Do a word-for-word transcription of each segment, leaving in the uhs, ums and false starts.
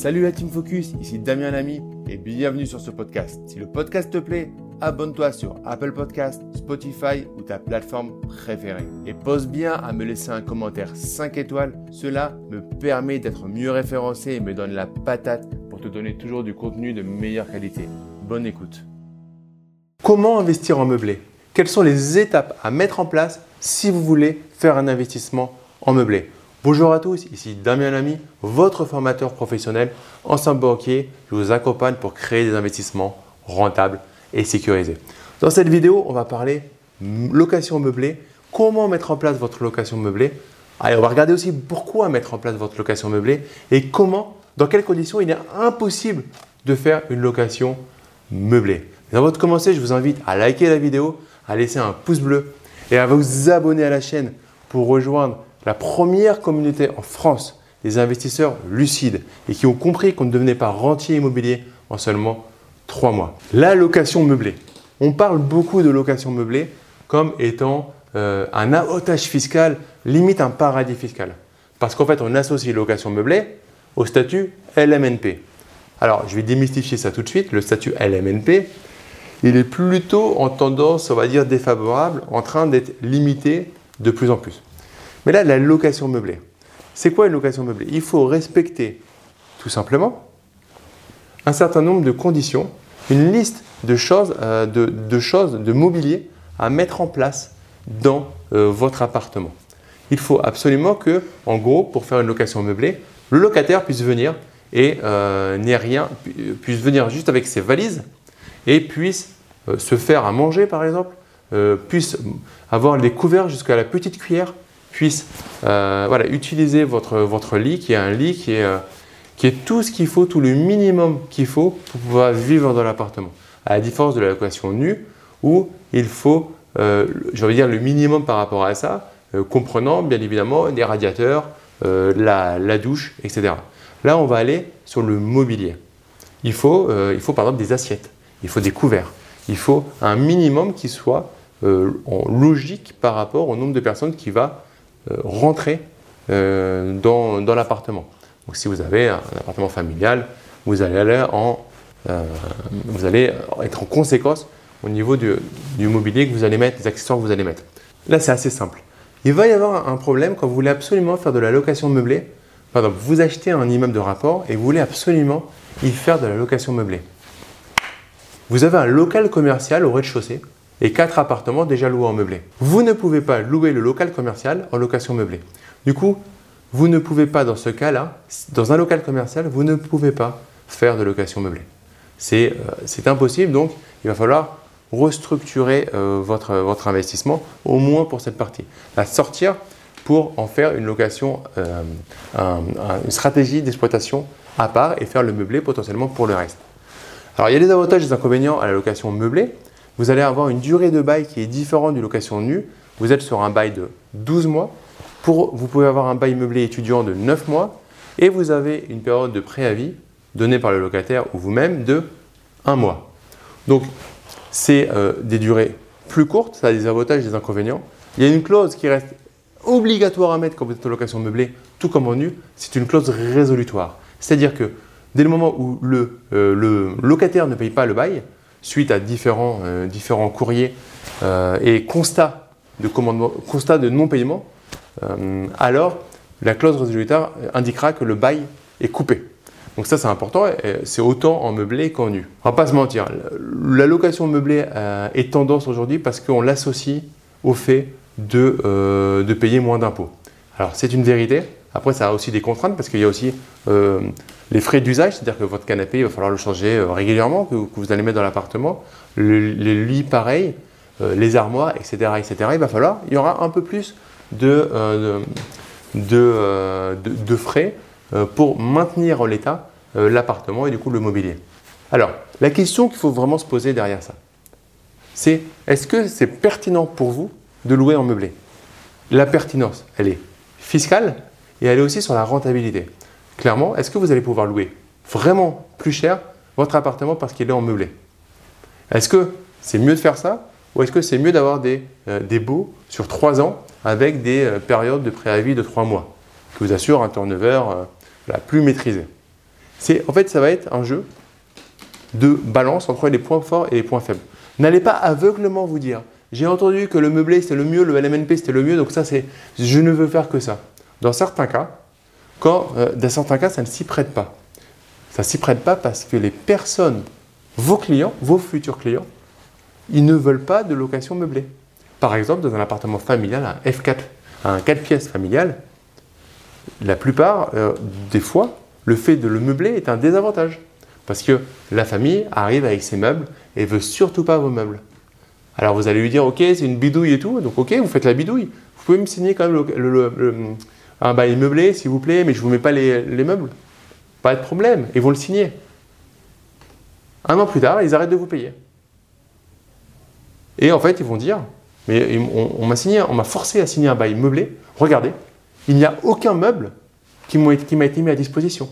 Salut la Team Focus, ici Damien Lamy et bienvenue sur ce podcast. Si le podcast te plaît, abonne-toi sur Apple Podcasts, Spotify ou ta plateforme préférée. Et pense bien à me laisser un commentaire cinq étoiles, cela me permet d'être mieux référencé et me donne la patate pour te donner toujours du contenu de meilleure qualité. Bonne écoute. Comment investir en meublé ? Quelles sont les étapes à mettre en place si vous voulez faire un investissement en meublé ? Bonjour à tous, ici Damien Lamy, votre formateur professionnel en simple banquier. Je vous accompagne pour créer des investissements rentables et sécurisés. Dans cette vidéo, on va parler location meublée, comment mettre en place votre location meublée. Allez, on va regarder aussi pourquoi mettre en place votre location meublée et comment, dans quelles conditions il est impossible de faire une location meublée. Mais avant de commencer, je vous invite à liker la vidéo, à laisser un pouce bleu et à vous abonner à la chaîne pour rejoindre la première communauté en France des investisseurs lucides et qui ont compris qu'on ne devenait pas rentier immobilier en seulement trois mois. La location meublée. On parle beaucoup de location meublée comme étant euh, un avantage fiscal, limite un paradis fiscal. Parce qu'en fait, on associe location meublée au statut L M N P. Alors, je vais démystifier ça tout de suite. Le statut L M N P, il est plutôt en tendance, on va dire, défavorable, en train d'être limité de plus en plus. Mais là, la location meublée, c'est quoi une location meublée? Il faut respecter tout simplement un certain nombre de conditions, une liste de choses, euh, de, de choses, de mobilier à mettre en place dans euh, votre appartement. Il faut absolument que, en gros, pour faire une location meublée, le locataire puisse venir et euh, n'ait rien, puisse venir juste avec ses valises et puisse euh, se faire à manger par exemple, euh, puisse avoir les couverts jusqu'à la petite cuillère, puisse euh, voilà, utiliser votre, votre lit qui est un lit qui est, euh, qui est tout ce qu'il faut, tout le minimum qu'il faut pour pouvoir vivre dans l'appartement. À la différence de la location nue où il faut, euh, je veux dire, le minimum par rapport à ça, euh, comprenant bien évidemment des radiateurs, euh, la, la douche, et cetera. Là, on va aller sur le mobilier. Il faut, euh, il faut par exemple des assiettes, il faut des couverts, il faut un minimum qui soit euh, en logique par rapport au nombre de personnes qui va rentrer euh, dans, dans l'appartement. Donc, si vous avez un appartement familial, vous allez, aller en, euh, vous allez être en conséquence au niveau du, du mobilier que vous allez mettre, des accessoires que vous allez mettre. Là, c'est assez simple. Il va y avoir un problème quand vous voulez absolument faire de la location meublée. Par exemple, vous achetez un immeuble de rapport et vous voulez absolument y faire de la location meublée. Vous avez un local commercial au rez-de-chaussée et quatre appartements déjà loués en meublé. Vous ne pouvez pas louer le local commercial en location meublée. Du coup, vous ne pouvez pas dans ce cas-là, dans un local commercial, vous ne pouvez pas faire de location meublée. C'est euh, c'est impossible, donc il va falloir restructurer euh, votre, votre investissement, au moins pour cette partie. La sortir pour en faire une location, euh, un, une stratégie d'exploitation à part et faire le meublé potentiellement pour le reste. Alors, il y a des avantages et des inconvénients à la location meublée. Vous allez avoir une durée de bail qui est différente d'une location nue. Vous êtes sur un bail de douze mois. Pour, vous pouvez avoir un bail meublé étudiant de neuf mois et vous avez une période de préavis donnée par le locataire ou vous-même de un mois. Donc, c'est euh, des durées plus courtes, ça a des avantages et des inconvénients. Il y a une clause qui reste obligatoire à mettre quand vous êtes en location meublée, tout comme en nue, c'est une clause résolutoire. C'est-à-dire que dès le moment où le, euh, le locataire ne paye pas le bail, suite à différents, euh, différents courriers euh, et constats de, constat de non-paiement, euh, alors la clause résolutoire indiquera que le bail est coupé. Donc ça, c'est important, c'est autant en meublé qu'en nu. On ne va pas se mentir, la location meublée euh, est tendance aujourd'hui parce qu'on l'associe au fait de, euh, de payer moins d'impôts. Alors c'est une vérité, après ça a aussi des contraintes parce qu'il y a aussi euh, les frais d'usage, c'est-à-dire que votre canapé, il va falloir le changer régulièrement, que vous allez mettre dans l'appartement, le, les lits pareil, euh, les armoires, et cetera, et cetera. Il va falloir, il y aura un peu plus de, euh, de, de, euh, de, de frais euh, pour maintenir en l'état euh, l'appartement et du coup le mobilier. Alors, la question qu'il faut vraiment se poser derrière ça, c'est est-ce que c'est pertinent pour vous de louer en meublé? La pertinence, elle est fiscale et elle est aussi sur la rentabilité. Clairement, est-ce que vous allez pouvoir louer vraiment plus cher votre appartement parce qu'il est en meublé? Est-ce que c'est mieux de faire ça ou est-ce que c'est mieux d'avoir des, euh, des baux sur trois ans avec des euh, périodes de préavis de trois mois qui vous assurent un turnover euh, voilà, plus maîtrisé? En fait, ça va être un jeu de balance entre les points forts et les points faibles. N'allez pas aveuglément vous dire « j'ai entendu que le meublé c'était le mieux, le L M N P c'était le mieux, donc ça c'est je ne veux faire que ça ». Dans certains cas, quand, euh, dans certains cas ça ne s'y prête pas. Ça ne s'y prête pas parce que les personnes, vos clients, vos futurs clients, ils ne veulent pas de location meublée. Par exemple, dans un appartement familial, un F quatre, un quatre pièces familial, la plupart euh, des fois, le fait de le meubler est un désavantage. Parce que la famille arrive avec ses meubles et ne veut surtout pas vos meubles. Alors vous allez lui dire, ok, c'est une bidouille et tout, donc ok, vous faites la bidouille. Vous pouvez me signer quand même le, le, le, un bail meublé, s'il vous plaît, mais je ne vous mets pas les, les meubles. Pas de problème, ils vont le signer. Un an plus tard, ils arrêtent de vous payer. Et en fait, ils vont dire, mais on, on m'a signé, on m'a forcé à signer un bail meublé. Regardez, il n'y a aucun meuble qui m'a été mis à disposition.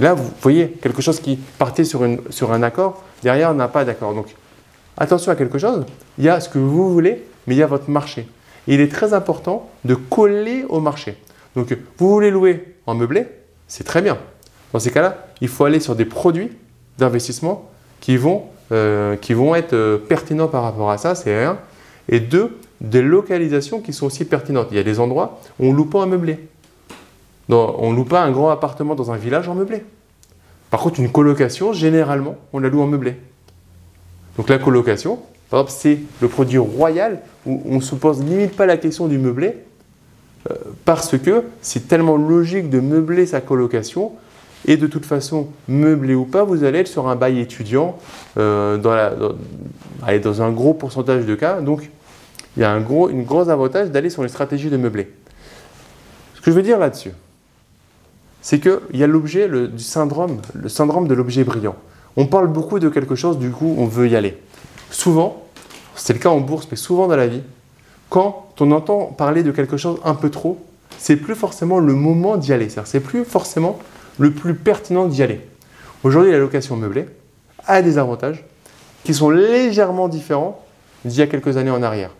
Là, vous voyez, quelque chose qui partait sur, une, sur un accord, derrière, on n'a pas d'accord. Donc, attention à quelque chose, il y a ce que vous voulez, mais il y a votre marché. Et il est très important de coller au marché. Donc, vous voulez louer en meublé, c'est très bien. Dans ces cas-là, il faut aller sur des produits d'investissement qui vont, euh, qui vont être euh, pertinents par rapport à ça, c'est un. Et deux, des localisations qui sont aussi pertinentes. Il y a des endroits où on ne loue pas un meublé. Dans, on ne loue pas un grand appartement dans un village en meublé. Par contre, une colocation, généralement, on la loue en meublé. Donc la colocation, par exemple, c'est le produit royal où on ne se pose limite pas la question du meublé euh, parce que c'est tellement logique de meubler sa colocation et de toute façon, meublé ou pas, vous allez être sur un bail étudiant euh, dans, la, dans, allez, dans un gros pourcentage de cas. Donc, il y a un gros, une grosse avantage d'aller sur les stratégies de meublé. Ce que je veux dire là-dessus, c'est qu'il y a l'objet du syndrome, le syndrome de l'objet brillant. On parle beaucoup de quelque chose, du coup, on veut y aller. Souvent, c'est le cas en bourse, mais souvent dans la vie, quand on entend parler de quelque chose un peu trop, c'est plus forcément le moment d'y aller. C'est plus forcément le plus pertinent d'y aller. Aujourd'hui, la location meublée a des avantages qui sont légèrement différents d'il y a quelques années en arrière.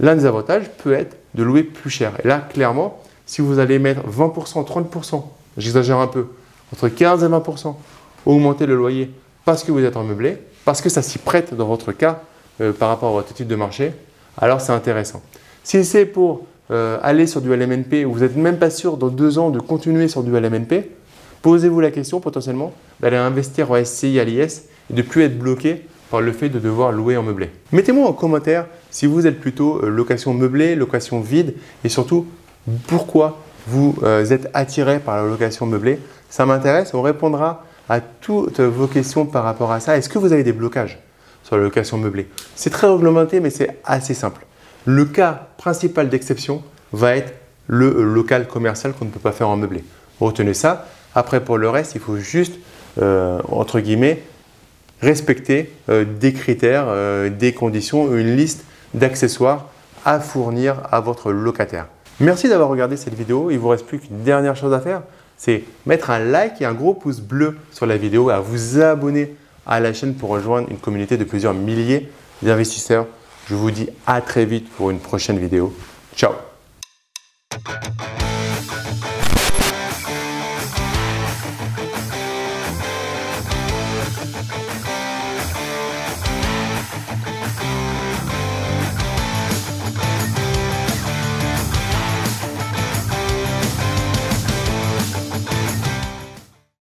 L'un des avantages peut être de louer plus cher. Et là, clairement, si vous allez mettre vingt pour cent, trente pour cent, j'exagère un peu, entre quinze et vingt pour cent, augmenter le loyer parce que vous êtes en meublé, parce que ça s'y prête dans votre cas euh, par rapport à votre type de marché, alors c'est intéressant. Si c'est pour euh, aller sur du L M N P ou vous n'êtes même pas sûr dans deux ans de continuer sur du L M N P, posez-vous la question potentiellement d'aller investir en S C I à l'I S et de ne plus être bloqué par le fait de devoir louer en meublé. Mettez-moi en commentaire si vous êtes plutôt euh, location meublée, location vide et surtout, pourquoi vous êtes attiré par la location meublée? Ça m'intéresse, on répondra à toutes vos questions par rapport à ça. Est-ce que vous avez des blocages sur la location meublée? C'est très réglementé, mais c'est assez simple. Le cas principal d'exception va être le local commercial qu'on ne peut pas faire en meublé. Retenez ça. Après, pour le reste, il faut juste, euh, entre guillemets, respecter euh, des critères, euh, des conditions, une liste d'accessoires à fournir à votre locataire. Merci d'avoir regardé cette vidéo. Il ne vous reste plus qu'une dernière chose à faire, c'est mettre un like et un gros pouce bleu sur la vidéo et à vous abonner à la chaîne pour rejoindre une communauté de plusieurs milliers d'investisseurs. Je vous dis à très vite pour une prochaine vidéo. Ciao!